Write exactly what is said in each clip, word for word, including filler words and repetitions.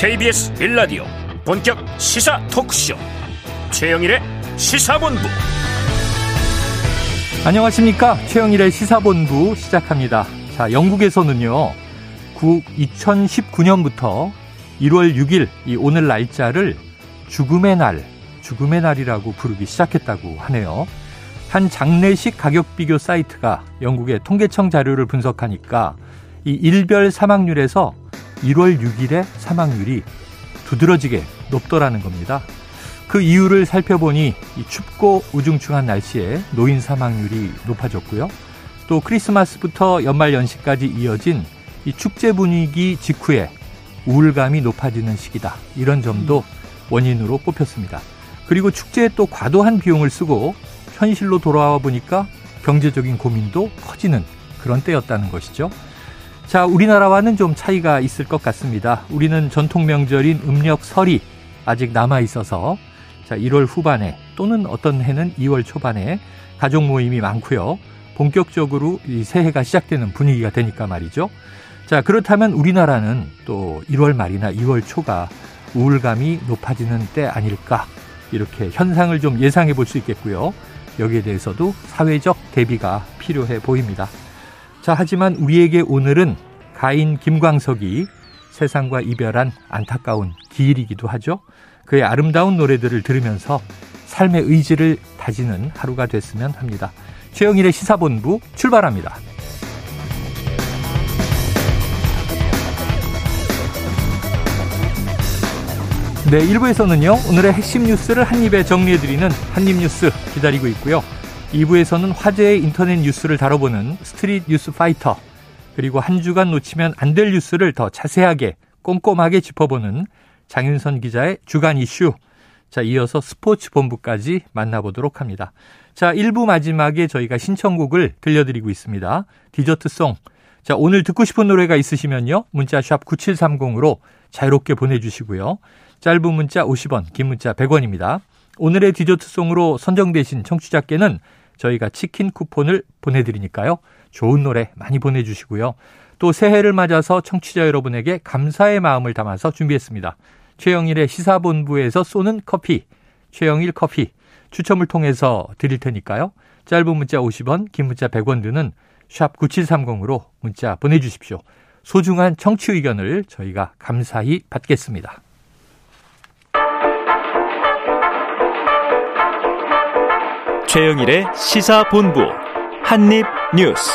케이비에스 일 라디오 본격 시사 토크쇼 최영일의 시사본부. 안녕하십니까. 최영일의 시사본부 시작합니다. 자, 영국에서는요 이천십구 년부터 일월 육일 이 오늘 날짜를 죽음의 날, 죽음의 날이라고 부르기 시작했다고 하네요. 한 장례식 가격 비교 사이트가 영국의 통계청 자료를 분석하니까 이 일별 사망률에서 일월 육일의 사망률이 두드러지게 높더라는 겁니다. 그 이유를 살펴보니 이 춥고 우중충한 날씨에 노인 사망률이 높아졌고요. 또 크리스마스부터 연말 연시까지 이어진 이 축제 분위기 직후에 우울감이 높아지는 시기다. 이런 점도 원인으로 꼽혔습니다. 그리고 축제에 또 과도한 비용을 쓰고 현실로 돌아와 보니까 경제적인 고민도 커지는 그런 때였다는 것이죠. 자, 우리나라와는 좀 차이가 있을 것 같습니다. 우리는 전통 명절인 음력 설이 아직 남아 있어서 자, 일월 후반에 또는 어떤 해는 이월 초반에 가족 모임이 많고요. 본격적으로 이 새해가 시작되는 분위기가 되니까 말이죠. 자, 그렇다면 우리나라는 또 일월 말이나 이월 초가 우울감이 높아지는 때 아닐까, 이렇게 현상을 좀 예상해 볼 수 있겠고요. 여기에 대해서도 사회적 대비가 필요해 보입니다. 자, 하지만 우리에게 오늘은 가인 김광석이 세상과 이별한 안타까운 기일이기도 하죠. 그의 아름다운 노래들을 들으면서 삶의 의지를 다지는 하루가 됐으면 합니다. 최영일의 시사본부 출발합니다. 네, 일 부에서는요 오늘의 핵심 뉴스를 한입에 정리해드리는 한입뉴스 기다리고 있고요. 이 부에서는 화제의 인터넷 뉴스를 다뤄보는 스트릿 뉴스 파이터, 그리고 한 주간 놓치면 안 될 뉴스를 더 자세하게 꼼꼼하게 짚어보는 장윤선 기자의 주간 이슈, 자, 이어서 스포츠 본부까지 만나보도록 합니다. 자, 일 부 마지막에 저희가 신청곡을 들려드리고 있습니다. 디저트송. 자, 오늘 듣고 싶은 노래가 있으시면요 문자 샵 구칠삼공으로 자유롭게 보내주시고요. 짧은 문자 오십 원, 긴 문자 백 원입니다. 오늘의 디저트송으로 선정되신 청취자께는 저희가 치킨 쿠폰을 보내드리니까요. 좋은 노래 많이 보내주시고요. 또 새해를 맞아서 청취자 여러분에게 감사의 마음을 담아서 준비했습니다. 최영일의 시사본부에서 쏘는 커피, 최영일 커피 추첨을 통해서 드릴 테니까요. 짧은 문자 오십 원, 긴 문자 백 원 드는 샵 구칠삼공으로 문자 보내주십시오. 소중한 청취 의견을 저희가 감사히 받겠습니다. 최영일의 시사본부 한입뉴스.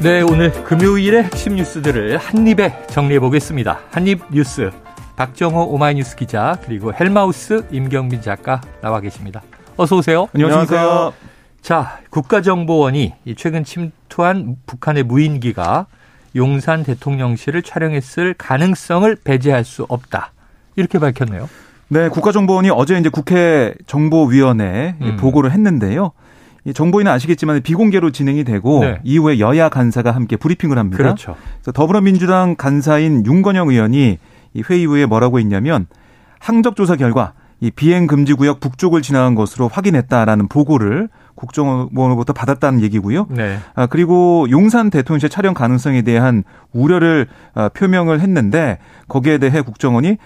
네, 오늘 금요일의 핵심 뉴스들을 한입에 정리해보겠습니다. 한입뉴스 박정호 오마이뉴스 기자, 그리고 헬마우스 임경빈 작가 나와 계십니다. 어서 오세요. 안녕하세요. 자, 국가정보원이 최근 침투한 북한의 무인기가 용산 대통령실을 촬영했을 가능성을 배제할 수 없다, 이렇게 밝혔네요. 네, 국가정보원이 어제 이제 국회 정보위원회에 음. 보고를 했는데요. 정보위는 아시겠지만 비공개로 진행이 되고 네. 이후에 여야 간사가 함께 브리핑을 합니다. 그렇죠. 그래서 더불어민주당 간사인 윤건영 의원이 이 회의 후에 뭐라고 했냐면, 항적조사 결과 이 비행금지구역 북쪽을 지나간 것으로 확인했다라는 보고를 국정원으로부터 받았다는 얘기고요. 네. 아, 그리고 용산 대통령실 촬영 가능성에 대한 우려를 아, 표명을 했는데, 거기에 대해 국정원이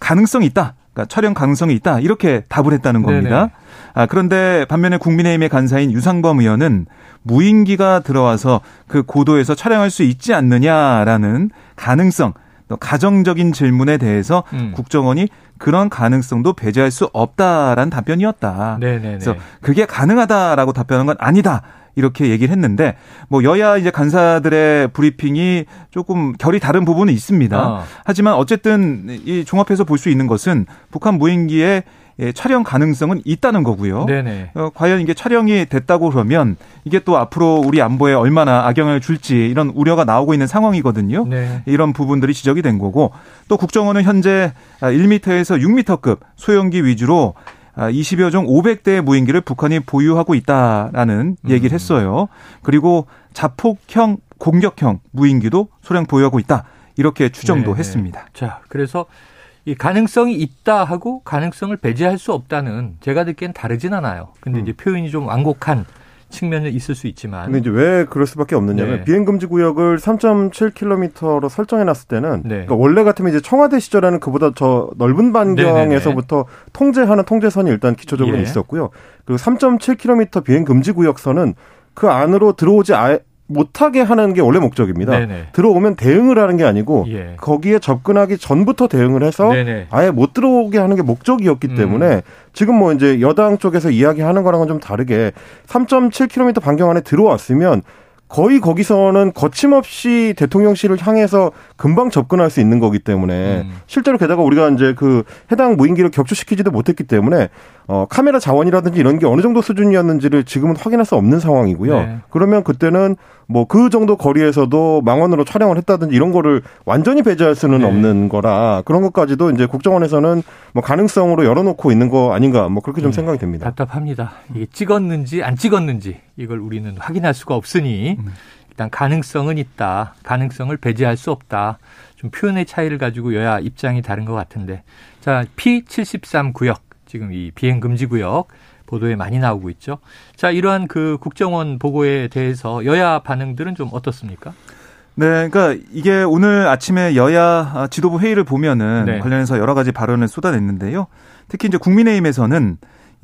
가능성이 있다. 그러니까 촬영 가능성이 있다, 이렇게 답을 했다는 겁니다. 아, 그런데 반면에 국민의힘의 간사인 유상범 의원은 무인기가 들어와서 그 고도에서 촬영할 수 있지 않느냐라는 가능성, 또 가정적인 질문에 대해서 음. 국정원이 그런 가능성도 배제할 수 없다라는 답변이었다. 네네네. 그래서 그게 가능하다라고 답변한 건 아니다, 이렇게 얘기를 했는데, 뭐 여야 이제 간사들의 브리핑이 조금 결이 다른 부분은 있습니다. 아. 하지만 어쨌든 이 종합해서 볼 수 있는 것은 북한 무인기의 촬영 가능성은 있다는 거고요. 네네. 어, 과연 이게 촬영이 됐다고 그러면 이게 또 앞으로 우리 안보에 얼마나 악영향을 줄지, 이런 우려가 나오고 있는 상황이거든요. 네. 이런 부분들이 지적이 된 거고, 또 국정원은 현재 일 미터에서 육 미터급 소형기 위주로 이십여 종 오백 대의 무인기를 북한이 보유하고 있다라는 얘기를 했어요. 그리고 자폭형, 공격형 무인기도 소량 보유하고 있다, 이렇게 추정도 네네. 했습니다. 자, 그래서 이 가능성이 있다 하고 가능성을 배제할 수 없다는, 제가 듣기엔 다르진 않아요. 근데 음. 이제 표현이 좀 완곡한 측면이 있을 수 있지만. 근데 이제 왜 그럴 수밖에 없느냐면 네. 비행 금지 구역을 삼 점 칠 킬로미터로 설정해 놨을 때는 네. 그러니까 원래 같으면 이제 청와대 시절에는 그보다 저 넓은 반경에서부터 네네네. 통제하는 통제선이 일단 기초적으로 예. 있었고요. 그리고 삼 점 칠 킬로미터 비행 금지 구역선은 그 안으로 들어오지 아예 못하게 하는 게 원래 목적입니다. 네네. 들어오면 대응을 하는 게 아니고 예. 거기에 접근하기 전부터 대응을 해서 네네. 아예 못 들어오게 하는 게 목적이었기 음. 때문에 지금 뭐 이제 여당 쪽에서 이야기하는 거랑은 좀 다르게 삼 점 칠 킬로미터 반경 안에 들어왔으면 거의 거기서는 거침없이 대통령실을 향해서 금방 접근할 수 있는 거기 때문에 음. 실제로 게다가 우리가 이제 그 해당 무인기를 격추시키지도 못했기 때문에 어, 카메라 자원이라든지 이런 게 어느 정도 수준이었는지를 지금은 확인할 수 없는 상황이고요. 네. 그러면 그때는 뭐 그 정도 거리에서도 망원으로 촬영을 했다든지 이런 거를 완전히 배제할 수는 네. 없는 거라 그런 것까지도 이제 국정원에서는 뭐 가능성으로 열어놓고 있는 거 아닌가 뭐 그렇게 좀 네. 생각이 됩니다. 답답합니다. 이게 찍었는지 안 찍었는지 이걸 우리는 확인할 수가 없으니 음. 일단 가능성은 있다. 가능성을 배제할 수 없다. 좀 표현의 차이를 가지고 여야 입장이 다른 것 같은데 자 피 칠십삼 구역. 지금 이 비행금지구역 보도에 많이 나오고 있죠. 자, 이러한 그 국정원 보고에 대해서 여야 반응들은 좀 어떻습니까? 네, 그러니까 이게 오늘 아침에 여야 지도부 회의를 보면은 네. 관련해서 여러 가지 발언을 쏟아냈는데요. 특히 이제 국민의힘에서는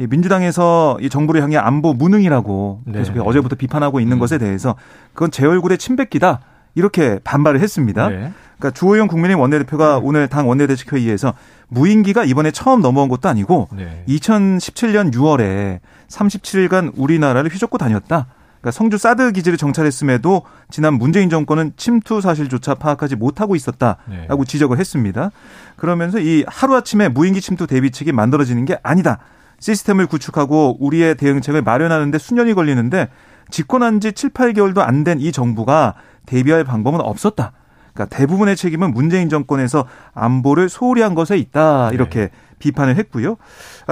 민주당에서 이 정부를 향해 안보 무능이라고 계속 네. 어제부터 비판하고 있는 음. 것에 대해서 그건 제 얼굴에 침 뱉기다 이렇게 반발을 했습니다. 네. 그러니까 주호영 국민의힘 원내대표가 네. 오늘 당 원내대책회의에서 무인기가 이번에 처음 넘어온 것도 아니고 네. 이천십칠 년 유월에 삼십칠 일간 우리나라를 휘젓고 다녔다. 그러니까 성주 사드 기지를 정찰했음에도 지난 문재인 정권은 침투 사실조차 파악하지 못하고 있었다라고 네. 지적을 했습니다. 그러면서 이 하루아침에 무인기 침투 대비책이 만들어지는 게 아니다. 시스템을 구축하고 우리의 대응책을 마련하는 데 수년이 걸리는데 집권한 지 칠, 팔 개월도 안 된 이 정부가 대비할 방법은 없었다. 그러니까 대부분의 책임은 문재인 정권에서 안보를 소홀히 한 것에 있다. 이렇게 네. 비판을 했고요.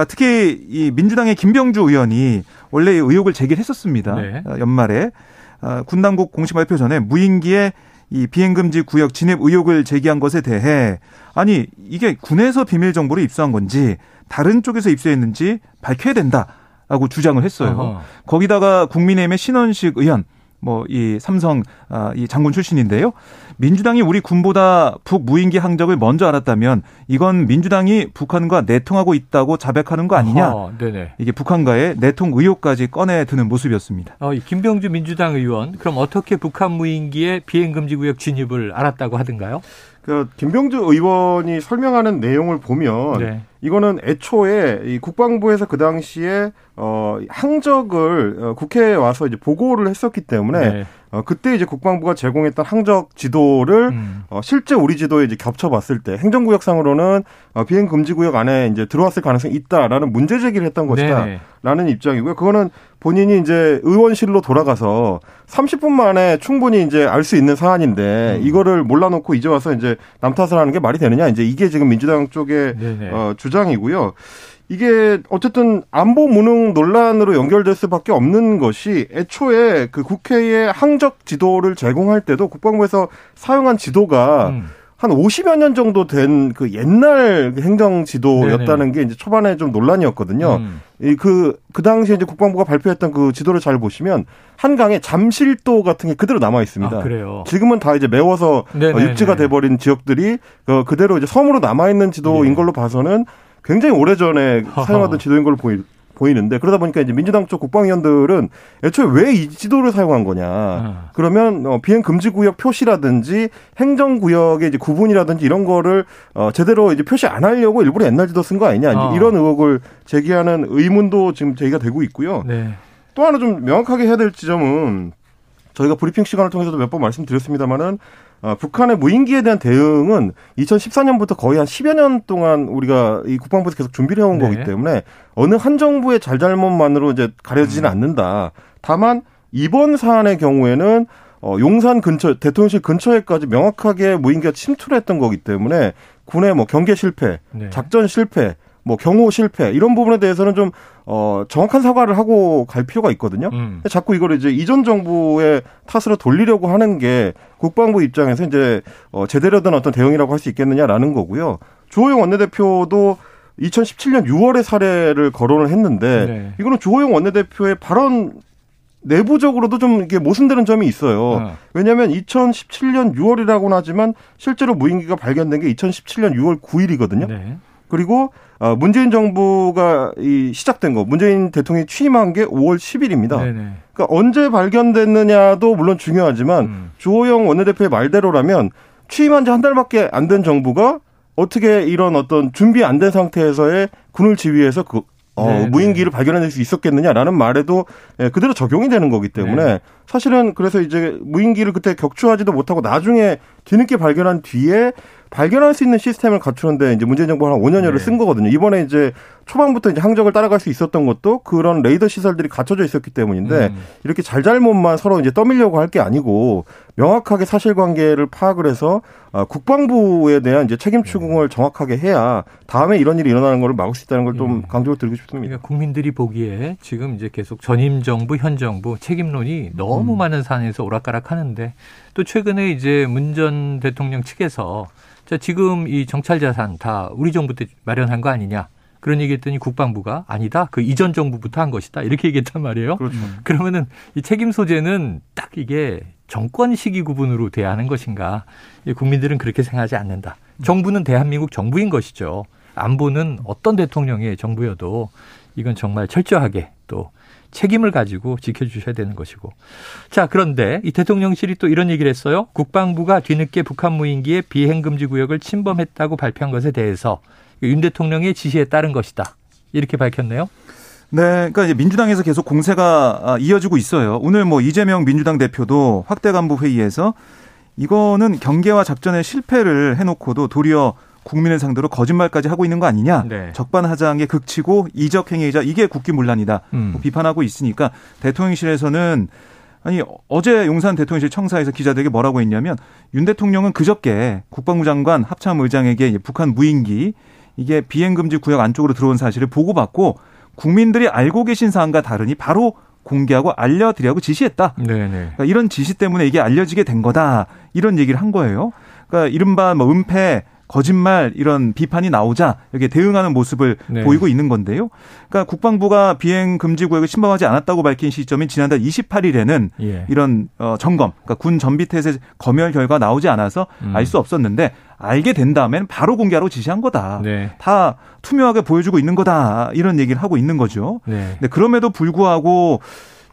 특히 이 민주당의 김병주 의원이 원래 의혹을 제기했었습니다. 네. 연말에 군당국 공식 발표 전에 무인기에 이 비행금지 구역 진입 의혹을 제기한 것에 대해 아니 이게 군에서 비밀 정보를 입수한 건지 다른 쪽에서 입수했는지 밝혀야 된다라고 주장을 했어요. 어허. 거기다가 국민의힘의 신원식 의원 뭐 이 삼성 아, 이 장군 출신인데요. 민주당이 우리 군보다 북 무인기 항적을 먼저 알았다면 이건 민주당이 북한과 내통하고 있다고 자백하는 거 아니냐. 어, 이게 북한과의 내통 의혹까지 꺼내드는 모습이었습니다. 어, 이 김병주 민주당 의원 그럼 어떻게 북한 무인기의 비행금지구역 진입을 알았다고 하던가요? 그 김병주 의원이 설명하는 내용을 보면 네. 이거는 애초에 이 국방부에서 그 당시에 어 항적을 국회에 와서 이제 보고를 했었기 때문에 네. 어 그때 이제 국방부가 제공했던 항적 지도를 음. 어 실제 우리 지도에 이제 겹쳐봤을 때 행정구역상으로는 어 비행 금지 구역 안에 이제 들어왔을 가능성이 있다라는 문제 제기를 했던 것이다라는 네네. 입장이고요. 그거는 본인이 이제 의원실로 돌아가서 삼십 분 만에 충분히 이제 알 수 있는 사안인데 음. 이거를 몰라놓고 이제 와서 이제 남 탓을 하는 게 말이 되느냐 이제 이게 지금 민주당 쪽의 어, 주장이고요. 이게 어쨌든 안보 무능 논란으로 연결될 수밖에 없는 것이 애초에 그 국회에 항적 지도를 제공할 때도 국방부에서 사용한 지도가 음. 한 오십여 년 정도 된 그 옛날 행정 지도였다는 게 이제 초반에 좀 논란이었거든요. 음. 이 그, 그 당시에 이제 국방부가 발표했던 그 지도를 잘 보시면 한강에 잠실도 같은 게 그대로 남아 있습니다. 아, 그래요? 지금은 다 이제 메워서 네네네. 육지가 돼버린 지역들이 그 그대로 이제 섬으로 남아있는 지도인 걸로 봐서는 굉장히 오래전에 허허. 사용하던 지도인 걸로 보이, 보이는데 그러다 보니까 이제 민주당 쪽 국방위원들은 애초에 왜 이 지도를 사용한 거냐. 아. 그러면 어, 비행 금지 구역 표시라든지 행정 구역의 이제 구분이라든지 이런 거를 어, 제대로 이제 표시 안 하려고 일부러 옛날 지도 쓴 거 아니냐. 아. 이런 의혹을 제기하는 의문도 지금 제기가 되고 있고요. 네. 또 하나 좀 명확하게 해야 될 지점은 저희가 브리핑 시간을 통해서도 몇 번 말씀드렸습니다마는 어, 북한의 무인기에 대한 대응은 이천십사 년부터 거의 한 십여 년 동안 우리가 이 국방부에서 계속 준비를 해온 네. 거기 때문에 어느 한 정부의 잘잘못만으로 이제 가려지지는 음. 않는다. 다만 이번 사안의 경우에는 어, 용산 근처, 대통령실 근처에까지 명확하게 무인기가 침투를 했던 거기 때문에 군의 뭐 경계 실패, 네. 작전 실패, 뭐 경호 실패 이런 부분에 대해서는 좀 어, 정확한 사과를 하고 갈 필요가 있거든요. 음. 자꾸 이걸 이제 이전 정부의 탓으로 돌리려고 하는 게 국방부 입장에서 이제 어, 제대로 된 어떤 대응이라고 할 수 있겠느냐라는 거고요. 주호영 원내대표도 이천십칠 년 유월의 사례를 거론을 했는데 네. 이거는 주호영 원내대표의 발언 내부적으로도 좀 이게 모순되는 점이 있어요. 어. 왜냐하면 이천십칠 년 유월이라고는 하지만 실제로 무인기가 발견된 게 이천십칠 년 유월 구일이거든요. 네. 그리고 문재인 정부가 이 시작된 거, 문재인 대통령이 취임한 게 오월 십일입니다. 네네. 그러니까 언제 발견됐느냐도 물론 중요하지만 음. 주호영 원내대표의 말대로라면 취임한 지 한 달밖에 안 된 정부가 어떻게 이런 어떤 준비 안 된 상태에서의 군을 지휘해서 그 어, 무인기를 발견해낼 수 있었겠느냐라는 말에도 그대로 적용이 되는 거기 때문에 네. 사실은 그래서 이제 무인기를 그때 격추하지도 못하고 나중에 뒤늦게 발견한 뒤에 발견할 수 있는 시스템을 갖추는데 이제 문재인 정부가 한 오 년여를 네. 쓴 거거든요. 이번에 이제 초반부터 이제 항적을 따라갈 수 있었던 것도 그런 레이더 시설들이 갖춰져 있었기 때문인데 음. 이렇게 잘잘못만 서로 이제 떠밀려고 할 게 아니고 명확하게 사실관계를 파악을 해서 국방부에 대한 이제 책임 추궁을 정확하게 해야 다음에 이런 일이 일어나는 걸 막을 수 있다는 걸 좀 강조를 드리고 싶습니다. 그러니까 국민들이 보기에 지금 이제 계속 전임 정부, 현 정부 책임론이 너무 음. 많은 사안에서 오락가락하는데 또 최근에 이제 문 전 대통령 측에서 자, 지금 이 정찰 자산 다 우리 정부 때 마련한 거 아니냐. 그런 얘기했더니 국방부가 아니다. 그 이전 정부부터 한 것이다. 이렇게 얘기했단 말이에요. 그렇죠. 그러면은 이 책임 소재는 딱 이게 정권 시기 구분으로 대하는 것인가. 국민들은 그렇게 생각하지 않는다. 정부는 대한민국 정부인 것이죠. 안보는 어떤 대통령의 정부여도 이건 정말 철저하게 또 책임을 가지고 지켜주셔야 되는 것이고. 자, 그런데 이 대통령실이 또 이런 얘기를 했어요. 국방부가 뒤늦게 북한 무인기의 비행금지 구역을 침범했다고 발표한 것에 대해서 윤 대통령의 지시에 따른 것이다. 이렇게 밝혔네요. 네, 그러니까 이제 민주당에서 계속 공세가 이어지고 있어요. 오늘 뭐 이재명 민주당 대표도 확대 간부 회의에서 이거는 경계와 작전에 실패를 해놓고도 도리어 국민을 상대로 거짓말까지 하고 있는 거 아니냐. 네. 적반하장의 극치고 이적 행위이자 이게 국기문란이다. 음. 뭐 비판하고 있으니까 대통령실에서는 아니 어제 용산 대통령실 청사에서 기자들에게 뭐라고 했냐면 윤 대통령은 그저께 국방부 장관 합참 의장에게 북한 무인기 이게 비행금지 구역 안쪽으로 들어온 사실을 보고받고 국민들이 알고 계신 사안과 다르니 바로 공개하고 알려드리라고 지시했다. 그러니까 이런 지시 때문에 이게 알려지게 된 거다. 이런 얘기를 한 거예요. 그러니까 이른바 뭐 은폐 거짓말 이런 비판이 나오자 여기에 대응하는 모습을 네. 보이고 있는 건데요. 그러니까 국방부가 비행금지 구역을 침범하지 않았다고 밝힌 시점인 지난달 이십팔일에는 예. 이런 어, 점검, 그러니까 군 전비태세 검열 결과 나오지 않아서 음. 알 수 없었는데 알게 된 다음엔 바로 공개하라고 지시한 거다. 네. 다 투명하게 보여주고 있는 거다. 이런 얘기를 하고 있는 거죠. 네. 근데 그럼에도 불구하고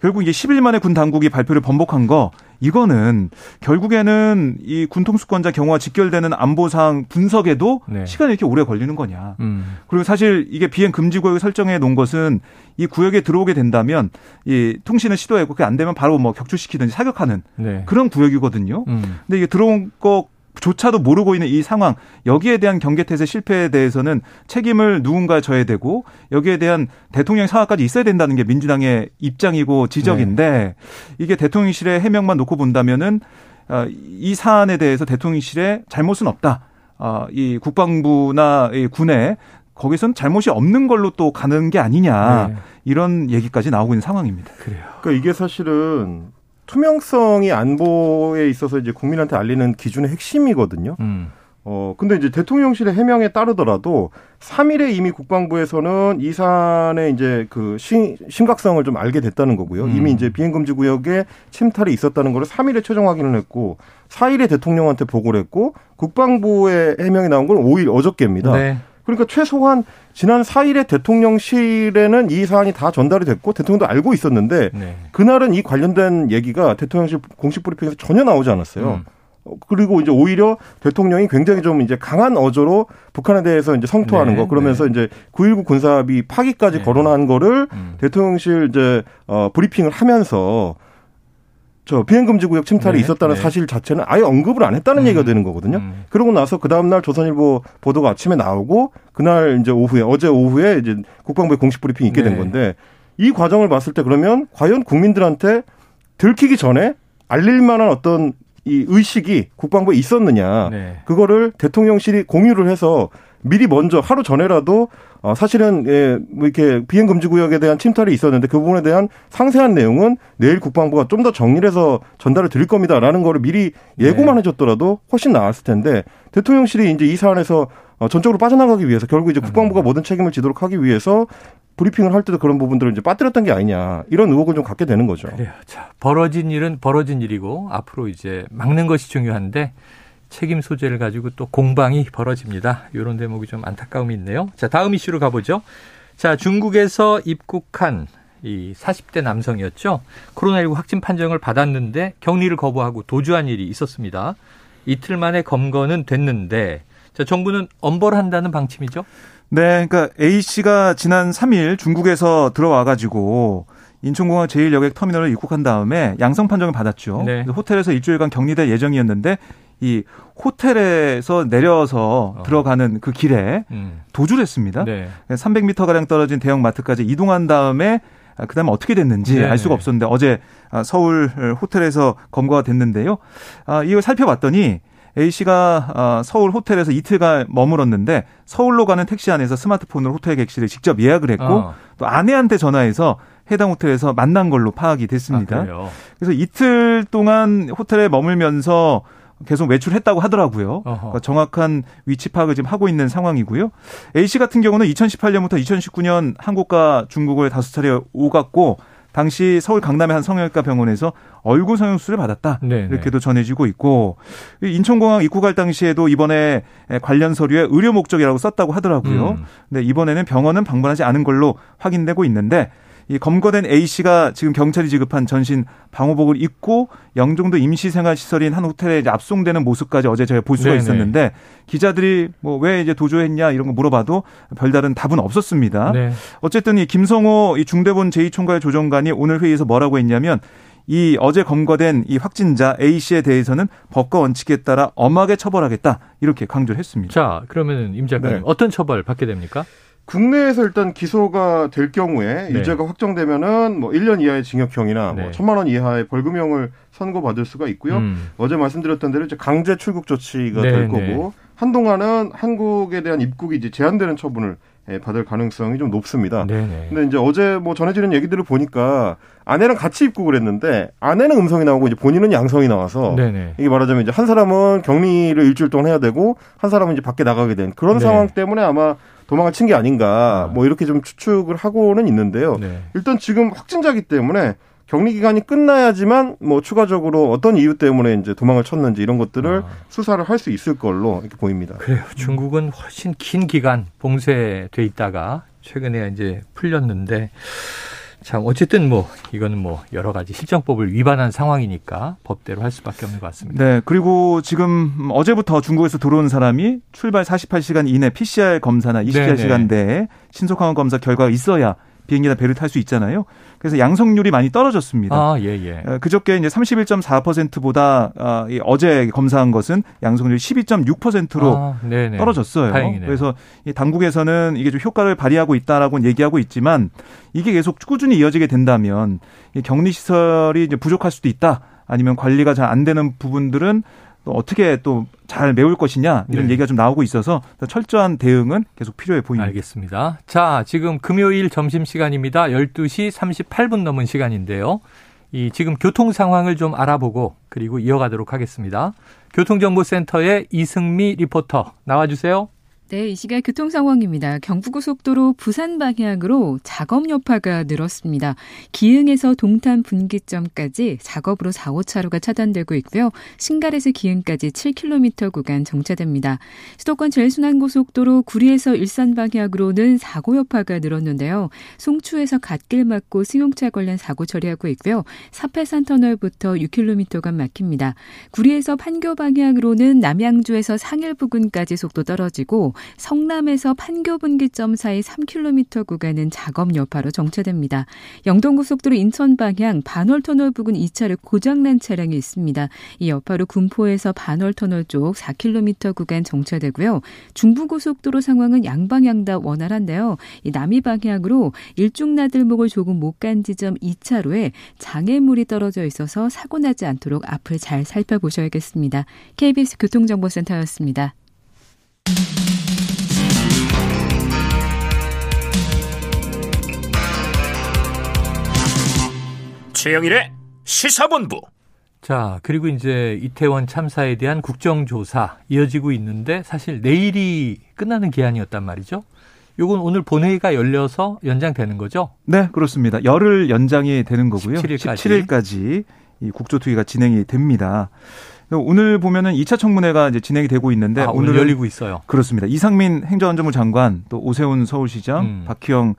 결국 이제 십 일 만에 군 당국이 발표를 번복한 거 이거는 결국에는 이 군 통수권자 경우와 직결되는 안보 사항 분석에도 네. 시간이 이렇게 오래 걸리는 거냐. 음. 그리고 사실 이게 비행 금지 구역을 설정해 놓은 것은 이 구역에 들어오게 된다면 이 통신을 시도했고 그게 안 되면 바로 뭐 격추시키든지 사격하는 네. 그런 구역이거든요. 음. 근데 이게 들어온 거 조차도 모르고 있는 이 상황 여기에 대한 경계태세 실패에 대해서는 책임을 누군가 져야 되고 여기에 대한 대통령 사과까지 있어야 된다는 게 민주당의 입장이고 지적인데 네. 이게 대통령실의 해명만 놓고 본다면은 이 사안에 대해서 대통령실의 잘못은 없다. 이 국방부나 이 군에 거기선 잘못이 없는 걸로 또 가는 게 아니냐 네. 이런 얘기까지 나오고 있는 상황입니다. 그래요. 그러니까 이게 사실은. 투명성이 안보에 있어서 이제 국민한테 알리는 기준의 핵심이거든요. 음. 어, 근데 이제 대통령실의 해명에 따르더라도 삼일에 이미 국방부에서는 이 사안의 이제 그 심, 심각성을 좀 알게 됐다는 거고요. 음. 이미 이제 비행금지 구역에 침탈이 있었다는 걸 삼일에 최종 확인을 했고 사일에 대통령한테 보고를 했고 국방부의 해명이 나온 건 오일 어저께입니다. 네. 그러니까 최소한 지난 사일에 대통령실에는 이 사안이 다 전달이 됐고 대통령도 알고 있었는데 네. 그날은 이 관련된 얘기가 대통령실 공식 브리핑에서 전혀 나오지 않았어요. 음. 그리고 이제 오히려 대통령이 굉장히 좀 이제 강한 어조로 북한에 대해서 이제 성토하는 네. 거 그러면서 네. 이제 구일구 군사합의 파기까지 네. 거론한 거를 음. 대통령실 이제 어, 브리핑을 하면서 저 비행금지 구역 침탈이 네, 있었다는 네. 사실 자체는 아예 언급을 안 했다는 음, 얘기가 되는 거거든요. 음. 그러고 나서 그 다음날 조선일보 보도가 아침에 나오고 그날 이제 오후에 어제 오후에 이제 국방부의 공식 브리핑이 있게 네. 된 건데 이 과정을 봤을 때 그러면 과연 국민들한테 들키기 전에 알릴 만한 어떤 이 의식이 국방부에 있었느냐. 네. 그거를 대통령실이 공유를 해서 미리 먼저 하루 전에라도 어, 사실은 예, 뭐 이렇게 비행금지 구역에 대한 침탈이 있었는데 그 부분에 대한 상세한 내용은 내일 국방부가 좀 더 정리를 해서 전달을 드릴 겁니다라는 거를 미리 예고만 네. 해줬더라도 훨씬 나았을 텐데 대통령실이 이제 이 사안에서 어, 전적으로 빠져나가기 위해서 결국 이제 국방부가 모든 책임을 지도록 하기 위해서 브리핑을 할 때도 그런 부분들을 이제 빠뜨렸던 게 아니냐, 이런 의혹을 좀 갖게 되는 거죠. 그래요. 자, 벌어진 일은 벌어진 일이고 앞으로 이제 막는 것이 중요한데 책임 소재를 가지고 또 공방이 벌어집니다. 이런 대목이 좀 안타까움이 있네요. 자, 다음 이슈로 가보죠. 자, 중국에서 입국한 이 사십 대 남성이었죠. 코로나십구 확진 판정을 받았는데 격리를 거부하고 도주한 일이 있었습니다. 이틀 만에 검거는 됐는데, 자, 정부는 엄벌한다는 방침이죠? 네, 그러니까 A 씨가 지난 삼 일 중국에서 들어와 가지고 인천공항 제일 여객 터미널을 입국한 다음에 양성 판정을 받았죠. 네. 호텔에서 일주일간 격리될 예정이었는데 이 호텔에서 내려서 어. 들어가는 그 길에 음. 도주를 했습니다. 네. 삼백 미터가량 떨어진 대형 마트까지 이동한 다음에 그다음에 어떻게 됐는지 네네. 알 수가 없었는데 어제 서울 호텔에서 검거가 됐는데요. 이걸 살펴봤더니 A씨가 서울 호텔에서 이틀간 머물었는데 서울로 가는 택시 안에서 스마트폰으로 호텔 객실을 직접 예약을 했고 어. 또 아내한테 전화해서 해당 호텔에서 만난 걸로 파악이 됐습니다. 아, 그래서 이틀 동안 호텔에 머물면서 계속 외출했다고 하더라고요. 그러니까 정확한 위치 파악을 지금 하고 있는 상황이고요. A씨 같은 경우는 이천십팔 년부터 이천십구 년 한국과 중국을 다수 차례 오갔고 당시 서울 강남의 한 성형외과 병원에서 얼굴 성형수술을 받았다. 네네. 이렇게도 전해지고 있고 인천공항 입국할 당시에도 이번에 관련 서류에 의료 목적이라고 썼다고 하더라고요. 음. 근데 이번에는 병원은 방문하지 않은 걸로 확인되고 있는데 이 검거된 A씨가 지금 경찰이 지급한 전신 방호복을 입고 영종도 임시생활시설인 한 호텔에 이제 압송되는 모습까지 어제 제가 볼 수가 네네. 있었는데 기자들이 뭐 왜 이제 도주했냐 이런 거 물어봐도 별다른 답은 없었습니다. 네. 어쨌든 이 김성호 이 중대본 제이 총괄 조정관이 오늘 회의에서 뭐라고 했냐면 이 어제 검거된 이 확진자 A씨에 대해서는 법과 원칙에 따라 엄하게 처벌하겠다 이렇게 강조를 했습니다. 자, 그러면 임 작가님 네. 어떤 처벌 받게 됩니까? 국내에서 일단 기소가 될 경우에 네. 유죄가 확정되면은 뭐 일 년 이하의 징역형이나 네. 뭐 천만 원 이하의 벌금형을 선고받을 수가 있고요. 음. 어제 말씀드렸던 대로 이제 강제 출국 조치가 네, 될 거고 네. 한동안은 한국에 대한 입국이 이제 제한되는 처분을 받을 가능성이 좀 높습니다. 네네. 근데 이제 어제 뭐 전해지는 얘기들을 보니까 아내랑 같이 입국을 했는데 아내는 음성이 나오고 이제 본인은 양성이 나와서 네네. 이게 말하자면 이제 한 사람은 격리를 일주일 동안 해야 되고 한 사람은 이제 밖에 나가게 된 그런 네. 상황 때문에 아마 도망을 친 게 아닌가 뭐 이렇게 좀 추측을 하고는 있는데요. 네. 일단 지금 확진자기 때문에 격리 기간이 끝나야지만 뭐 추가적으로 어떤 이유 때문에 이제 도망을 쳤는지 이런 것들을 아. 수사를 할 수 있을 걸로 이렇게 보입니다. 그래요. 중국은 훨씬 긴 기간 봉쇄돼 있다가 최근에 이제 풀렸는데 참 어쨌든 뭐 이거는 뭐 여러 가지 실정법을 위반한 상황이니까 법대로 할 수밖에 없는 것 같습니다. 네. 그리고 지금 어제부터 중국에서 들어온 사람이 출발 사십팔 시간 이내 피씨알 검사나 이십사 시간 내에 신속항원 검사 결과가 있어야 비행기나 배를 탈 수 있잖아요. 그래서 양성률이 많이 떨어졌습니다. 아, 예, 예. 그저께 이제 삼십일 점 사 퍼센트보다 아, 이 어제 검사한 것은 양성률이 십이 점 육 퍼센트로 아, 네네. 떨어졌어요. 다행이네요. 그래서 이 당국에서는 이게 좀 효과를 발휘하고 있다라고 얘기하고 있지만 이게 계속 꾸준히 이어지게 된다면 이 격리 시설이 이제 부족할 수도 있다. 아니면 관리가 잘 안 되는 부분들은 또 어떻게 또 잘 메울 것이냐 이런 네. 얘기가 좀 나오고 있어서 철저한 대응은 계속 필요해 보입니다. 알겠습니다. 자, 지금 금요일 점심시간입니다. 열두 시 삼십팔 분 넘은 시간인데요. 이 지금 교통 상황을 좀 알아보고 그리고 이어가도록 하겠습니다. 교통정보센터의 이승미 리포터 나와주세요. 네, 이 시각 교통 상황입니다. 경부고속도로 부산 방향으로 작업 여파가 늘었습니다. 기흥에서 동탄 분기점까지 작업으로 사, 오 차로가 차단되고 있고요. 신갈에서 기흥까지 칠 킬로미터 구간 정체됩니다. 수도권 제일 순환고속도로 구리에서 일산 방향으로는 사고 여파가 늘었는데요. 송추에서 갓길 막고 승용차 관련 사고 처리하고 있고요. 사패산 터널부터 육 킬로미터간 막힙니다. 구리에서 판교 방향으로는 남양주에서 상일 부근까지 속도 떨어지고 성남에서 판교 분기점 사이 삼 킬로미터 구간은 작업 여파로 정체됩니다. 영동고속도로 인천 방향 반월터널 부근 이 차로 고장난 차량이 있습니다. 이 여파로 군포에서 반월터널 쪽 사 킬로미터 구간 정체되고요. 중부고속도로 상황은 양방향 다 원활한데요. 이 남이 방향으로 일중나들목을 조금 못 간 지점 이 차로에 장애물이 떨어져 있어서 사고 나지 않도록 앞을 잘 살펴보셔야겠습니다. 케이비에스 교통정보센터였습니다. 최영일의 시사본부. 자, 그리고 이제 이태원 참사에 대한 국정조사 이어지고 있는데 사실 내일이 끝나는 기한이었단 말이죠. 요건 오늘 본회의가 열려서 연장되는 거죠? 네, 그렇습니다. 열흘 연장이 되는 거고요. 십칠 일까지, 십칠 일까지 이 국조특위가 진행이 됩니다. 오늘 보면은 이 차 청문회가 이제 진행이 되고 있는데 아, 오늘 열리고 있어요. 그렇습니다. 이상민 행정안전부 장관, 또 오세훈 서울시장, 음. 박희영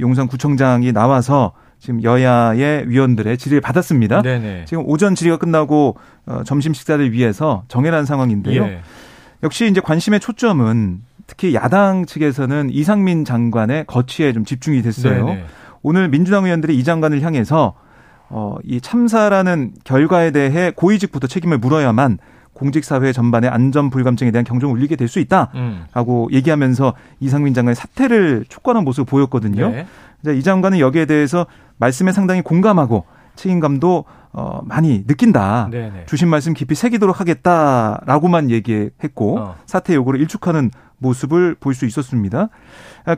용산구청장이 나와서 지금 여야의 위원들의 질의를 받았습니다. 네네. 지금 오전 질의가 끝나고 어, 점심 식사를 위해서 정해난 상황인데요. 예. 역시 이제 관심의 초점은 특히 야당 측에서는 이상민 장관의 거취에 좀 집중이 됐어요. 네네. 오늘 민주당 의원들이 이 장관을 향해서 어, 이 참사라는 결과에 대해 고위직부터 책임을 물어야만 공직사회 전반의 안전 불감증에 대한 경종을 울리게 될 수 있다라고 음. 얘기하면서 이상민 장관의 사퇴를 촉구하는 모습을 보였거든요. 네. 이 장관은 여기에 대해서 말씀에 상당히 공감하고 책임감도 어, 많이 느낀다. 네네. 주신 말씀 깊이 새기도록 하겠다라고만 얘기했고 어. 사퇴 요구를 일축하는 모습을 볼 수 있었습니다.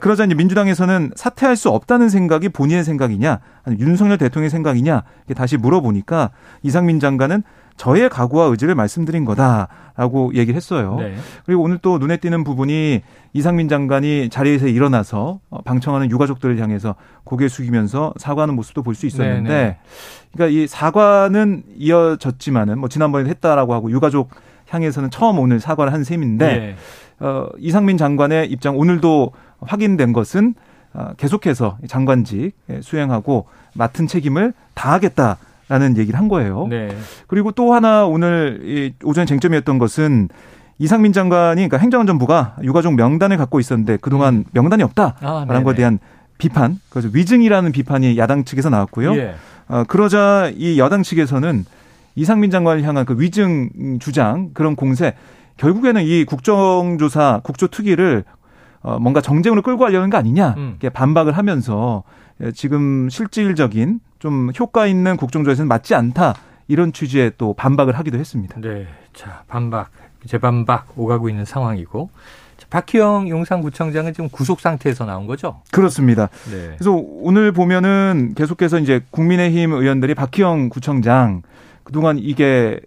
그러자 이제 민주당에서는 사퇴할 수 없다는 생각이 본인의 생각이냐, 아니 윤석열 대통령의 생각이냐 다시 물어보니까 이상민 장관은 저의 각오와 의지를 말씀드린 거다라고 얘기를 했어요. 네. 그리고 오늘 또 눈에 띄는 부분이 이상민 장관이 자리에서 일어나서 방청하는 유가족들을 향해서 고개 숙이면서 사과하는 모습도 볼 수 있었는데, 네네. 그러니까 이 사과는 이어졌지만은 뭐 지난번에 했다라고 하고 유가족 향해서는 처음 오늘 사과를 한 셈인데, 네. 어, 이상민 장관의 입장 오늘도 확인된 것은 계속해서 장관직 수행하고 맡은 책임을 다하겠다. 라는 얘기를 한 거예요. 네. 그리고 또 하나 오늘 오전에 쟁점이었던 것은 이상민 장관이 그러니까 행정안전부가 유가족 명단을 갖고 있었는데 그동안 음. 명단이 없다라는 아, 거에 대한 비판, 그래서 위증이라는 비판이 야당 측에서 나왔고요. 예. 어, 그러자 이 여당 측에서는 이상민 장관을 향한 그 위증 주장, 그런 공세, 결국에는 이 국정조사, 국조특위를 어, 뭔가 정쟁으로 끌고 가려는 거 아니냐 음. 반박을 하면서 지금 실질적인 좀 효과 있는 국정조사에서는 맞지 않다, 이런 취지의 또 반박을 하기도 했습니다. 네, 자 반박, 재반박 오가고 있는 상황이고, 자, 박희영 용산구청장은 지금 구속 상태에서 나온 거죠? 그렇습니다. 네. 그래서 오늘 보면은 계속해서 이제 국민의힘 의원들이 박희영 구청장 그동안 이게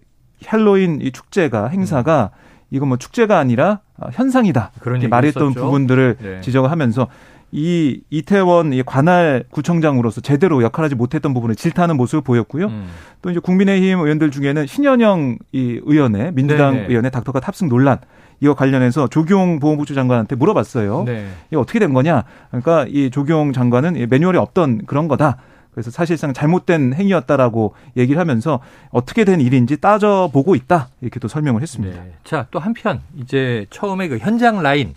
헬로윈 이 축제가 행사가 음. 이거 뭐 축제가 아니라 현상이다 그런 말했던 있었죠. 부분들을 네. 지적을 하면서. 이 이태원 관할 구청장으로서 제대로 역할하지 못했던 부분을 질타하는 모습을 보였고요. 음. 또 이제 국민의힘 의원들 중에는 신현영 이 의원의 민주당 네네. 의원의 닥터가 탑승 논란, 이와 관련해서 조경 보건복지 장관한테 물어봤어요. 네. 이게 어떻게 된 거냐? 그러니까 이 조경 장관은 매뉴얼이 없던 그런 거다. 그래서 사실상 잘못된 행위였다라고 얘기를 하면서 어떻게 된 일인지 따져보고 있다. 이렇게 또 설명을 했습니다. 네. 자, 또 한편 이제 처음에 그 현장 라인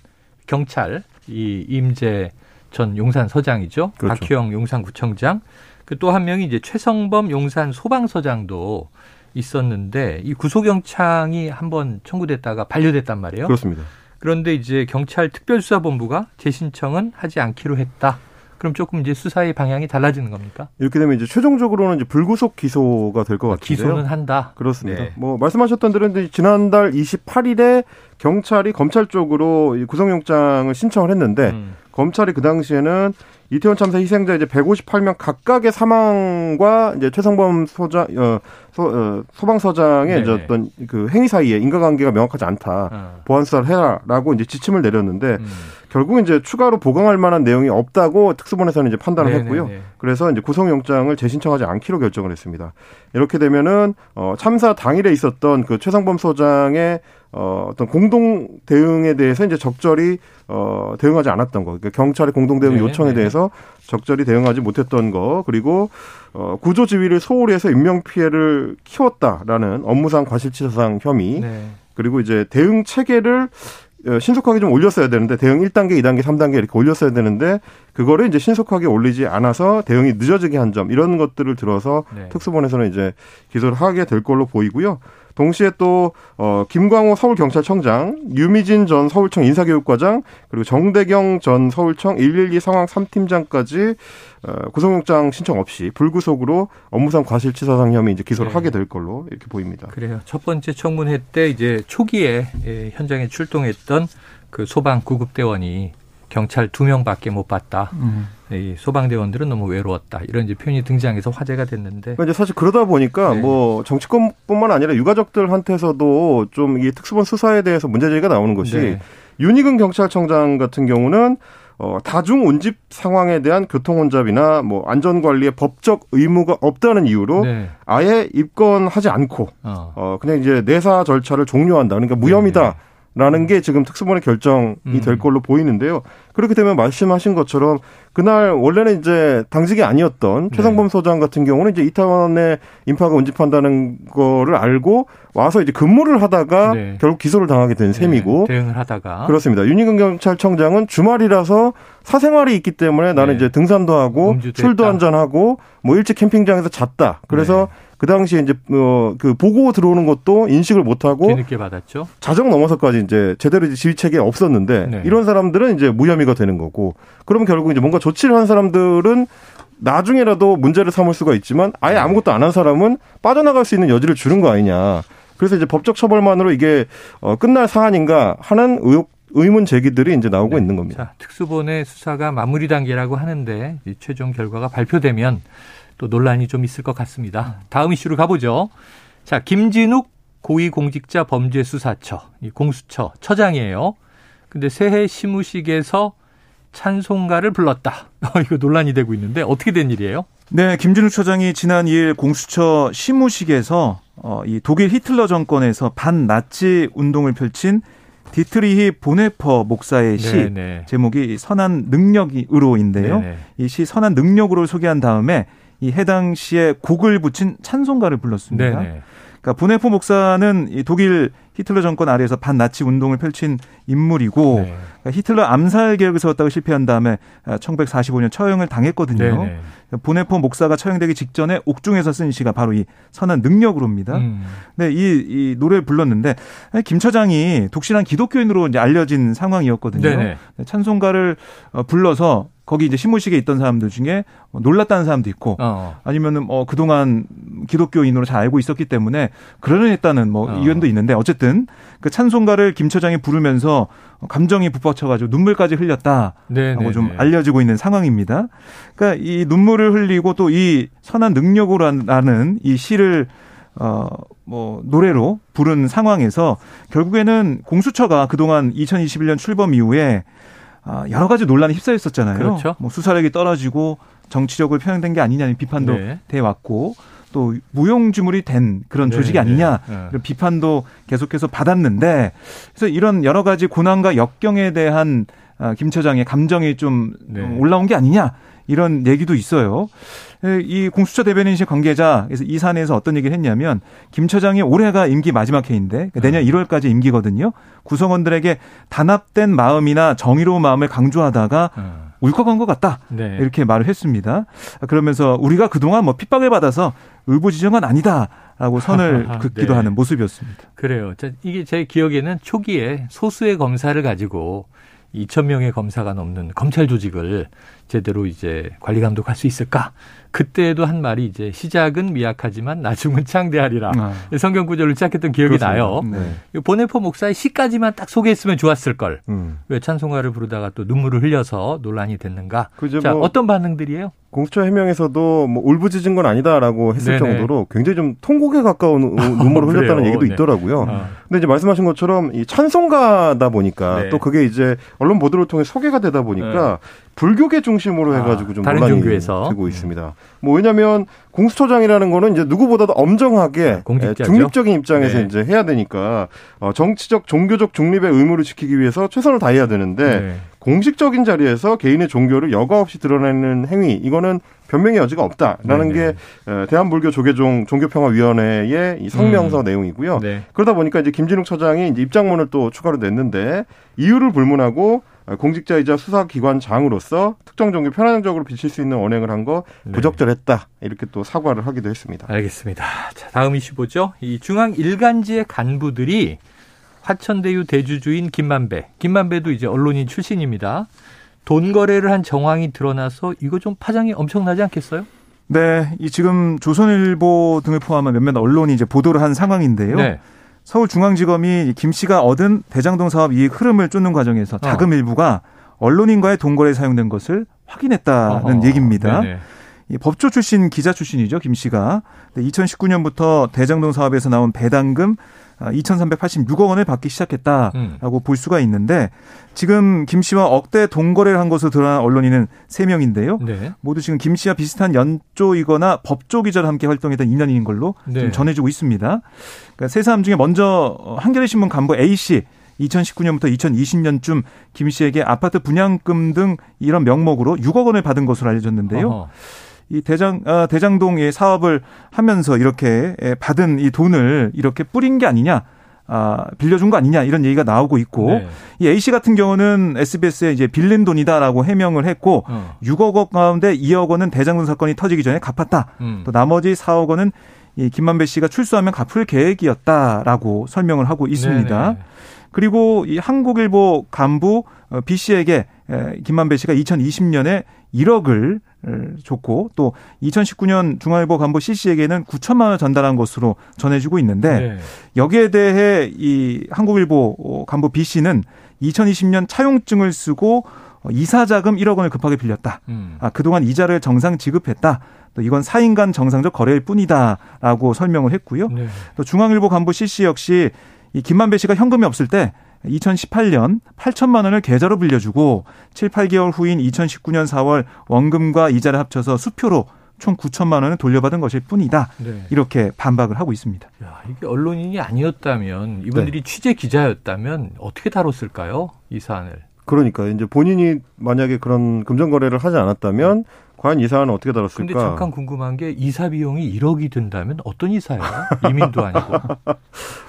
경찰 이 임재 전 용산서장이죠. 그렇죠. 박희영 용산구청장. 그 또 한 명이 이제 최성범 용산 소방서장도 있었는데 이 구속영장이 한번 청구됐다가 반려됐단 말이에요. 그렇습니다. 그런데 이제 경찰 특별수사본부가 재신청은 하지 않기로 했다. 그럼 조금 이제 수사의 방향이 달라지는 겁니까? 이렇게 되면 이제 최종적으로는 이제 불구속 기소가 될 것 같은데요. 기소는 한다. 그렇습니다. 네. 뭐 말씀하셨던 대로 지난달 이십팔 일에 경찰이 검찰 쪽으로 구속영장을 신청을 했는데 음. 검찰이 그 당시에는 이태원 참사 희생자 이제 백오십팔 명 각각의 사망과 이제 최성범 소장, 어, 소, 어, 소방서장의 이제 어떤 그 행위 사이에 인과관계가 명확하지 않다. 어. 보완수사를 해라라고 이제 지침을 내렸는데 음. 결국 이제 추가로 보강할 만한 내용이 없다고 특수본에서는 이제 판단을 네네네. 했고요. 그래서 이제 구속영장을 재신청하지 않기로 결정을 했습니다. 이렇게 되면은 어, 참사 당일에 있었던 그 최성범 소장의 어, 어떤 공동 대응에 대해서 이제 적절히, 어, 대응하지 않았던 거. 그러니까 경찰의 공동 대응 네, 요청에 네. 대해서 적절히 대응하지 못했던 거. 그리고, 어, 구조 지휘를 소홀히 해서 인명피해를 키웠다라는 업무상 과실치사상 혐의. 네. 그리고 이제 대응 체계를 신속하게 좀 올렸어야 되는데, 대응 일 단계, 이 단계, 삼 단계 이렇게 올렸어야 되는데, 그거를 이제 신속하게 올리지 않아서 대응이 늦어지게 한 점, 이런 것들을 들어서 네. 특수본에서는 이제 기소를 하게 될 걸로 보이고요. 동시에 또 어, 김광호 서울경찰청장, 유미진 전 서울청 인사교육과장, 그리고 정대경 전 서울청 일일이 상황 삼 팀장까지 어, 구속영장 신청 없이 불구속으로 업무상 과실치사상 혐의 이제 기소를 네. 하게 될 걸로 이렇게 보입니다. 그래요. 첫 번째 청문회 때 이제 초기에 예, 현장에 출동했던 그 소방 구급대원이 경찰 두 명밖에 못 봤다. 음. 이 소방대원들은 너무 외로웠다. 이런 이제 표현이 등장해서 화제가 됐는데. 이제 사실 그러다 보니까 네. 뭐 정치권뿐만 아니라 유가족들한테서도 좀 이 특수본 수사에 대해서 문제제기가 나오는 것이 네. 윤희근 경찰청장 같은 경우는 어, 다중 운집 상황에 대한 교통 혼잡이나 뭐 안전 관리의 법적 의무가 없다는 이유로 네. 아예 입건하지 않고 어. 어, 그냥 이제 내사 절차를 종료한다. 그러니까 무혐의다. 라는 게 지금 특수본의 결정이 음. 될 걸로 보이는데요. 그렇게 되면 말씀하신 것처럼 그날 원래는 이제 당직이 아니었던 네. 최성범 소장 같은 경우는 이제 이태원에 인파가 운집한다는 거를 알고 와서 이제 근무를 하다가 네. 결국 기소를 당하게 된 셈이고. 네. 대응을 하다가. 그렇습니다. 윤희근 경찰청장은 주말이라서 사생활이 있기 때문에 나는 네. 이제 등산도 하고 술도 한잔하고 뭐 일찍 캠핑장에서 잤다. 그래서 네. 그 당시에 이제 어, 그 보고 들어오는 것도 인식을 못하고 뒤늦게 받았죠. 자정 넘어서까지 이제 제대로 지휘 체계에 없었는데 네. 이런 사람들은 이제 무혐의가 되는 거고. 그러면 결국 이제 뭔가 조치를 한 사람들은 나중에라도 문제를 삼을 수가 있지만 아예 아무것도 안 한 사람은 빠져나갈 수 있는 여지를 주는 거 아니냐. 그래서 이제 법적 처벌만으로 이게 어, 끝날 사안인가 하는 의혹. 의문 제기들이 이제 나오고 네. 있는 겁니다. 자, 특수본의 수사가 마무리 단계라고 하는데 이 최종 결과가 발표되면 또 논란이 좀 있을 것 같습니다. 다음 이슈로 가보죠. 자, 김진욱 고위공직자 범죄수사처, 이 공수처 처장이에요. 근데 새해 시무식에서 찬송가를 불렀다. 이거 논란이 되고 있는데 어떻게 된 일이에요? 네, 김진욱 처장이 지난 이 일 공수처 시무식에서 어, 이 독일 히틀러 정권에서 반나치 운동을 펼친 디트리히 본회퍼 목사의 시 네네. 제목이 선한 능력으로인데요. 이 시 선한 능력으로 소개한 다음에 이 해당 시에 곡을 붙인 찬송가를 불렀습니다. 네네. 그러니까 본회퍼 목사는 이 독일 히틀러 정권 아래에서 반나치 운동을 펼친 인물이고 네. 그러니까 히틀러 암살 계획을 세웠다고 실패한 다음에 천구백사십오 년 처형을 당했거든요. 본회퍼 목사가 처형되기 직전에 옥중에서 쓴 시가 바로 이 선한 능력으로입니다. 음. 네, 이, 이 노래를 불렀는데 김 처장이 독실한 기독교인으로 이제 알려진 상황이었거든요. 네네. 찬송가를 불러서 거기 이제 시무식에 있던 사람들 중에 놀랐다는 사람도 있고 어. 아니면은 뭐 그동안 기독교인으로 잘 알고 있었기 때문에 그러려했다는 뭐 어. 의견도 있는데 어쨌든 그 찬송가를 김 처장이 부르면서 감정이 북받쳐가지고 눈물까지 흘렸다라고 네네네. 좀 알려지고 있는 상황입니다. 그러니까 이 눈물을 흘리고 또 이 선한 능력으로라는 이 시를 어 뭐 노래로 부른 상황에서 결국에는 공수처가 그동안 이천이십일 년 출범 이후에 여러 가지 논란에 휩싸였었잖아요. 그렇죠. 뭐 수사력이 떨어지고 정치적으로 편향된 게 아니냐는 비판도 네. 돼왔고. 또 무용지물이 된 그런 조직이 네, 아니냐 네, 네. 비판도 계속해서 받았는데 그래서 이런 여러 가지 고난과 역경에 대한 김 처장의 감정이 좀 네. 올라온 게 아니냐 이런 얘기도 있어요. 이 공수처 대변인실 관계자 이 사안에서 어떤 얘기를 했냐면 김 처장이 올해가 임기 마지막 해인데 그러니까 내년 일월까지 임기거든요. 구성원들에게 단합된 마음이나 정의로운 마음을 강조하다가 네. 울컥한 것 같다 네. 이렇게 말을 했습니다. 그러면서 우리가 그동안 뭐 핍박을 받아서 의부지정은 아니다라고 선을 긋기도 네. 하는 모습이었습니다. 그래요. 이게 제 기억에는 초기에 소수의 검사를 가지고 이천 명의 검사가 넘는 검찰 조직을 제대로 이제 관리 감독할 수 있을까? 그때도 한 말이 이제 시작은 미약하지만 나중은 창대하리라. 아. 성경 구절을 시작했던 기억이 그렇습니다. 나요. 네. 본회퍼 목사의 시까지만 딱 소개했으면 좋았을 걸. 음. 왜 찬송가를 부르다가 또 눈물을 흘려서 논란이 됐는가? 자, 뭐 어떤 반응들이에요? 공수처 해명에서도 뭐 울부짖은 건 아니다라고 했을 네네. 정도로 굉장히 좀 통곡에 가까운 눈물을 흘렸다는 얘기도 네. 있더라고요. 아. 근데 이제 말씀하신 것처럼 이 찬송가다 보니까 네. 또 그게 이제 언론 보도를 통해 소개가 되다 보니까 네. 불교계 중심으로 아, 해가지고 좀 논란이 종교에서. 되고 있습니다. 네. 뭐 왜냐하면 공수처장이라는 거는 이제 누구보다도 엄정하게 공직자죠? 중립적인 입장에서 네. 이제 해야 되니까 정치적, 종교적 중립의 의무를 지키기 위해서 최선을 다해야 되는데 네. 공식적인 자리에서 개인의 종교를 여과 없이 드러내는 행위 이거는 변명의 여지가 없다라는 네네. 게 대한불교조계종 종교평화위원회의 이 성명서 음. 내용이고요. 네. 그러다 보니까 이제 김진욱 처장이 이제 입장문을 또 추가로 냈는데 이유를 불문하고 공직자이자 수사기관장으로서 특정 종교 편향적으로 비칠 수 있는 언행을 한 거 부적절했다. 이렇게 또 사과를 하기도 했습니다. 알겠습니다. 자, 다음 이슈 보죠. 이 중앙 일간지의 간부들이 화천대유 대주주인 김만배. 김만배도 이제 언론인 출신입니다. 돈 거래를 한 정황이 드러나서 이거 좀 파장이 엄청나지 않겠어요? 네. 이 지금 조선일보 등을 포함한 몇몇 언론이 이제 보도를 한 상황인데요. 네. 서울중앙지검이 김 씨가 얻은 대장동 사업 이익 흐름을 쫓는 과정에서 자금 일부가 언론인과의 돈 거래에 사용된 것을 확인했다는 어허, 얘기입니다. 네네. 법조 출신 기자 출신이죠, 김 씨가. 이천십구 년부터 대장동 사업에서 나온 배당금 이천삼백팔십육억 원을 받기 시작했다라고 음. 볼 수가 있는데, 지금 김 씨와 억대 동거래를 한 것으로 드러난 언론인은 세 명인데요. 네. 모두 지금 김 씨와 비슷한 연조이거나 법조 기자로 함께 활동했던 인연인 걸로 네. 지금 전해지고 있습니다. 그러니까 세 사람 중에 먼저 한겨레신문 간부 A 씨, 이천십구 년부터 이천이십 년쯤 김 씨에게 아파트 분양금 등 이런 명목으로 육억 원을 받은 것으로 알려졌는데요. 어허. 이 대장, 아, 대장동의 사업을 하면서 이렇게 받은 이 돈을 이렇게 뿌린 게 아니냐, 아, 빌려준 거 아니냐, 이런 얘기가 나오고 있고, 네. 이 A씨 같은 경우는 에스비에스에 이제 빌린 돈이다라고 해명을 했고, 어. 육억 원 가운데 이억 원은 대장동 사건이 터지기 전에 갚았다. 음. 또 나머지 사억 원은 이 김만배 씨가 출소하면 갚을 계획이었다라고 설명을 하고 있습니다. 네네. 그리고 이 한국일보 간부 B 씨에게 김만배 씨가 이천이십 년에 일억을 줬고, 또 이천십구 년 중앙일보 간부 C 씨에게는 구천만 원을 전달한 것으로 전해지고 있는데, 네. 여기에 대해 이 한국일보 간부 B 씨는 이천이십 년 차용증을 쓰고 이사자금 일억 원을 급하게 빌렸다. 음. 아, 그동안 이자를 정상 지급했다. 또 이건 사인간 정상적 거래일 뿐이다라고 설명을 했고요. 네. 또 중앙일보 간부 C 씨 역시 이 김만배 씨가 현금이 없을 때 이천십팔 년 팔천만 원을 계좌로 빌려주고 칠, 팔 개월 후인 이천십구 년 사월 원금과 이자를 합쳐서 수표로 총 구천만 원을 돌려받은 것일 뿐이다. 네. 이렇게 반박을 하고 있습니다. 야, 이게 언론인이 아니었다면, 이분들이 네. 취재 기자였다면 어떻게 다뤘을까요? 이 사안을. 그러니까 이제 본인이 만약에 그런 금전 거래를 하지 않았다면 네. 과연 이 사안은 어떻게 다뤘을까? 근데 잠깐 궁금한 게, 이사 비용이 일억이 든다면 어떤 이사예요? 이민도 아니고.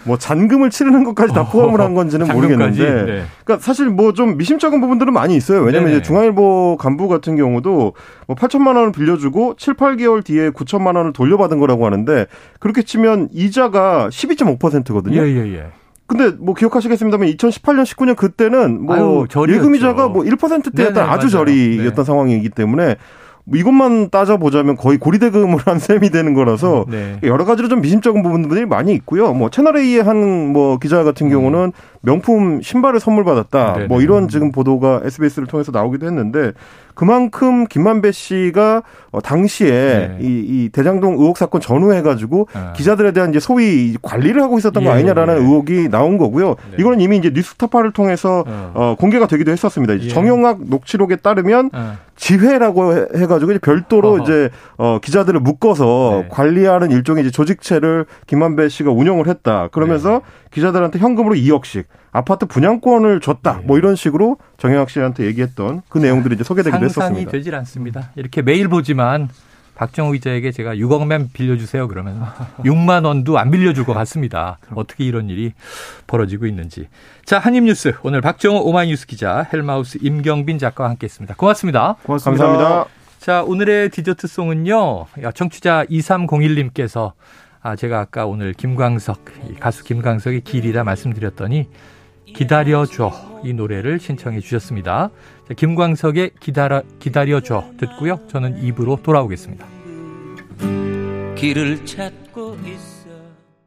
뭐 잔금을 치르는 것까지 다 포함을 한 건지는 잔금까지? 모르겠는데. 네. 그러니까 사실 뭐 좀 미심쩍은 부분들은 많이 있어요. 왜냐하면 이제 중앙일보 간부 같은 경우도 뭐 팔천만 원을 빌려주고 칠, 팔 개월 뒤에 구천만 원을 돌려받은 거라고 하는데, 그렇게 치면 이자가 십이 점 오 퍼센트거든요. 예, 예, 예. 근데 뭐 기억하시겠습니다만 이천십팔 년, 십구 년 그때는 뭐 예금이자가 뭐 일 퍼센트대였던 아주 저리였던 네. 상황이기 때문에 뭐 이것만 따져보자면 거의 고리대금을 한 셈이 되는 거라서 네. 여러 가지로 좀 미심쩍은 부분들이 많이 있고요. 뭐 채널A의 한 뭐 기자 같은 경우는 명품 신발을 선물 받았다. 네네. 뭐 이런 지금 보도가 에스비에스를 통해서 나오기도 했는데, 그만큼 김만배 씨가 당시에 네. 이, 이 대장동 의혹 사건 전후해가지고 아. 기자들에 대한 이제 소위 관리를 하고 있었던 예. 거 아니냐라는 예. 의혹이 나온 거고요. 네. 이거는 이미 이제 뉴스타파를 통해서 어. 어, 공개가 되기도 했었습니다. 이제 예. 정영학 녹취록에 따르면 아. 지회라고 해, 해가지고 이제 별도로 어허. 이제 어, 기자들을 묶어서 네. 관리하는 일종의 이제 조직체를 김만배 씨가 운영을 했다. 그러면서 네. 기자들한테 현금으로 이억씩. 아파트 분양권을 줬다. 네. 뭐 이런 식으로 정영학 씨한테 얘기했던 그 내용들이 이제 소개되기도 상상이 했었습니다. 상상이 되질 않습니다. 이렇게 매일 보지만 박정호 기자에게 제가 육억만 빌려주세요 그러면 육만 원도 안 빌려줄 것 같습니다. 어떻게 이런 일이 벌어지고 있는지. 자, 한입뉴스 오늘 박정호 오마이뉴스 기자, 헬마우스 임경빈 작가와 함께했습니다. 고맙습니다. 고맙습니다. 감사합니다. 자, 오늘의 디저트송은요. 청취자 이삼공일 님께서 아, 제가 아까 오늘 김광석, 가수 김광석의 길이다 말씀드렸더니 기다려줘, 이 노래를 신청해 주셨습니다. 자, 김광석의 기다려, 기다려줘 듣고요. 저는 이 부로 돌아오겠습니다. 길을 찾고 있어.